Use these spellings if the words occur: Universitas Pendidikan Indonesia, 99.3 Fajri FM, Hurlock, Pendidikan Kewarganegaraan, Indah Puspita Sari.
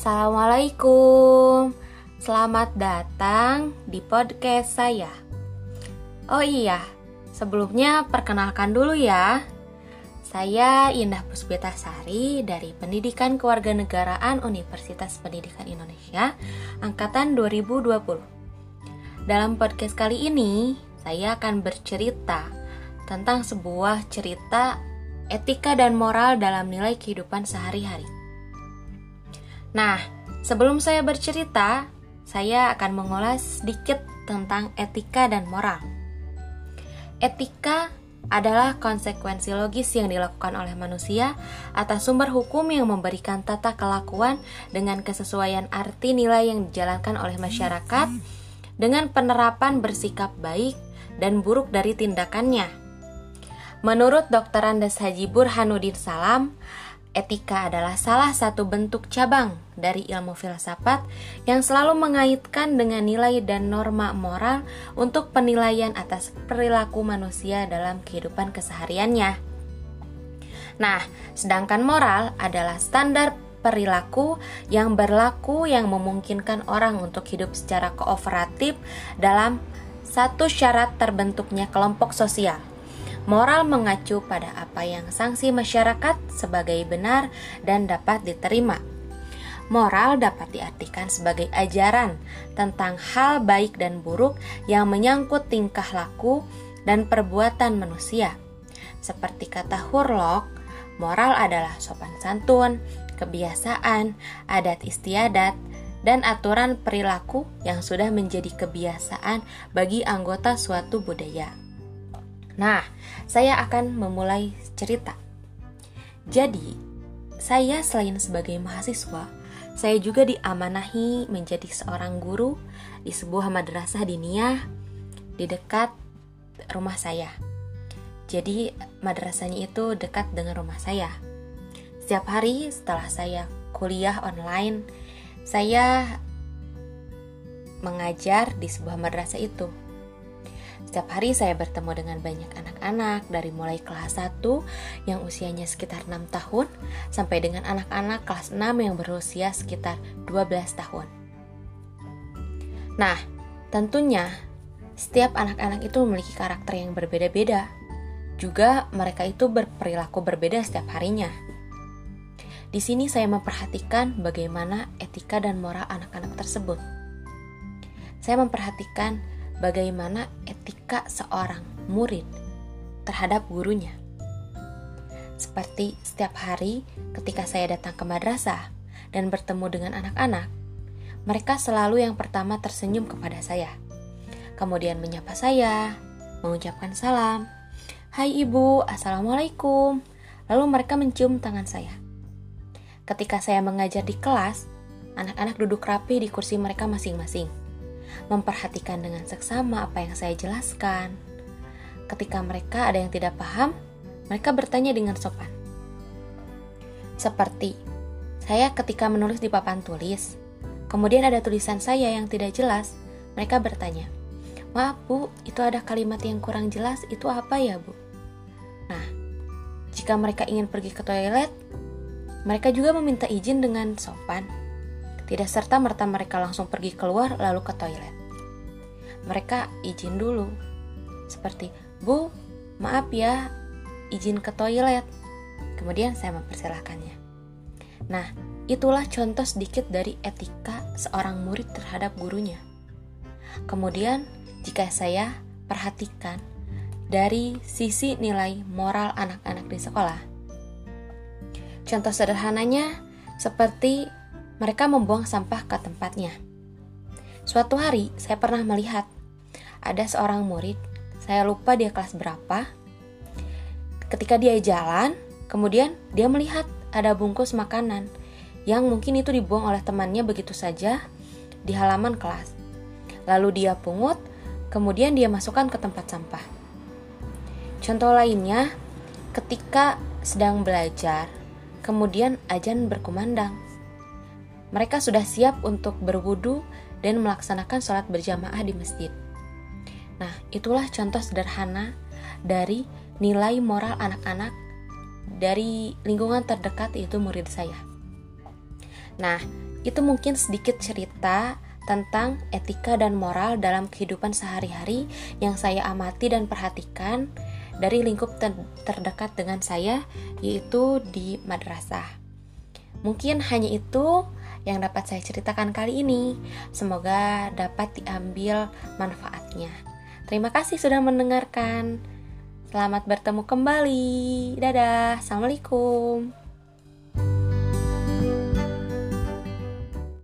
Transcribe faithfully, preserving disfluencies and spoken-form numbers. Assalamualaikum, selamat datang di podcast saya. Oh iya, sebelumnya perkenalkan dulu ya. Saya Indah Puspita Sari dari Pendidikan Kewarganegaraan Universitas Pendidikan Indonesia, Angkatan dua ribu dua puluh. Dalam podcast kali ini, saya akan bercerita tentang sebuah cerita etika dan moral dalam nilai kehidupan sehari-hari. Nah, sebelum saya bercerita, saya akan mengulas sedikit tentang etika dan moral. Etika adalah konsekuensi logis yang dilakukan oleh manusia atas sumber hukum yang memberikan tata kelakuan dengan kesesuaian arti nilai yang dijalankan oleh masyarakat dengan penerapan bersikap baik dan buruk dari tindakannya. Menurut dokter Andes Haji Burhanudin Salam, etika adalah salah satu bentuk cabang dari ilmu filsafat yang selalu mengaitkan dengan nilai dan norma moral untuk penilaian atas perilaku manusia dalam kehidupan kesehariannya. Nah, sedangkan moral adalah standar perilaku yang berlaku yang memungkinkan orang untuk hidup secara kooperatif dalam satu syarat terbentuknya kelompok sosial. Moral mengacu pada apa yang sanksi masyarakat sebagai benar dan dapat diterima. Moral dapat diartikan sebagai ajaran tentang hal baik dan buruk yang menyangkut tingkah laku dan perbuatan manusia. Seperti kata Hurlock, moral adalah sopan santun, kebiasaan, adat istiadat, dan aturan perilaku yang sudah menjadi kebiasaan bagi anggota suatu budaya. Nah, saya akan memulai cerita. Jadi, saya selain sebagai mahasiswa, saya juga diamanahi menjadi seorang guru di sebuah madrasah diniyah di dekat rumah saya. Jadi, madrasahnya itu dekat dengan rumah saya. Setiap hari setelah saya kuliah online, saya mengajar di sebuah madrasah itu. Setiap hari saya bertemu dengan banyak anak-anak dari mulai kelas satu yang usianya sekitar enam tahun sampai dengan anak-anak kelas enam yang berusia sekitar dua belas tahun. Nah, tentunya setiap anak-anak itu memiliki karakter yang berbeda-beda. Juga mereka itu berperilaku berbeda setiap harinya. Di sini saya memperhatikan bagaimana etika dan moral anak-anak tersebut. Saya memperhatikan bagaimana etika seorang murid terhadap gurunya. Seperti setiap hari ketika saya datang ke madrasah dan bertemu dengan anak-anak, mereka selalu yang pertama tersenyum kepada saya. Kemudian menyapa saya, mengucapkan salam, "Hai Ibu, Assalamualaikum." Lalu mereka mencium tangan saya. Ketika saya mengajar di kelas, anak-anak duduk rapi di kursi mereka masing-masing, memperhatikan dengan seksama apa yang saya jelaskan. Ketika mereka ada yang tidak paham, mereka bertanya dengan sopan. Seperti saya ketika menulis di papan tulis, kemudian ada tulisan saya yang tidak jelas, mereka bertanya, "Maaf Bu, itu ada kalimat yang kurang jelas, itu apa ya Bu?" Nah, jika mereka ingin pergi ke toilet, mereka juga meminta izin dengan sopan. Tidak serta-merta mereka langsung pergi keluar lalu ke toilet. Mereka izin dulu. Seperti, "Bu, maaf ya, izin ke toilet." Kemudian saya mempersilahkannya. Nah, itulah contoh sedikit dari etika seorang murid terhadap gurunya. Kemudian, jika saya perhatikan dari sisi nilai moral anak-anak di sekolah. Contoh sederhananya seperti mereka membuang sampah ke tempatnya. Suatu hari, saya pernah melihat ada seorang murid, saya lupa dia kelas berapa. Ketika dia jalan, kemudian dia melihat ada bungkus makanan yang mungkin itu dibuang oleh temannya begitu saja di halaman kelas. Lalu dia pungut, kemudian dia masukkan ke tempat sampah. Contoh lainnya, ketika sedang belajar, kemudian azan berkumandang. Mereka sudah siap untuk berwudu dan melaksanakan sholat berjamaah di masjid. Nah, itulah contoh sederhana dari nilai moral anak-anak dari lingkungan terdekat, yaitu murid saya. Nah, Itu mungkin sedikit cerita tentang etika dan moral dalam kehidupan sehari-hari yang saya amati dan perhatikan dari lingkup ter- terdekat dengan saya, yaitu di madrasah. Mungkin hanya itu yang dapat saya ceritakan kali ini. Semoga dapat diambil manfaatnya. Terima kasih sudah mendengarkan. Selamat bertemu kembali. Dadah. Assalamualaikum.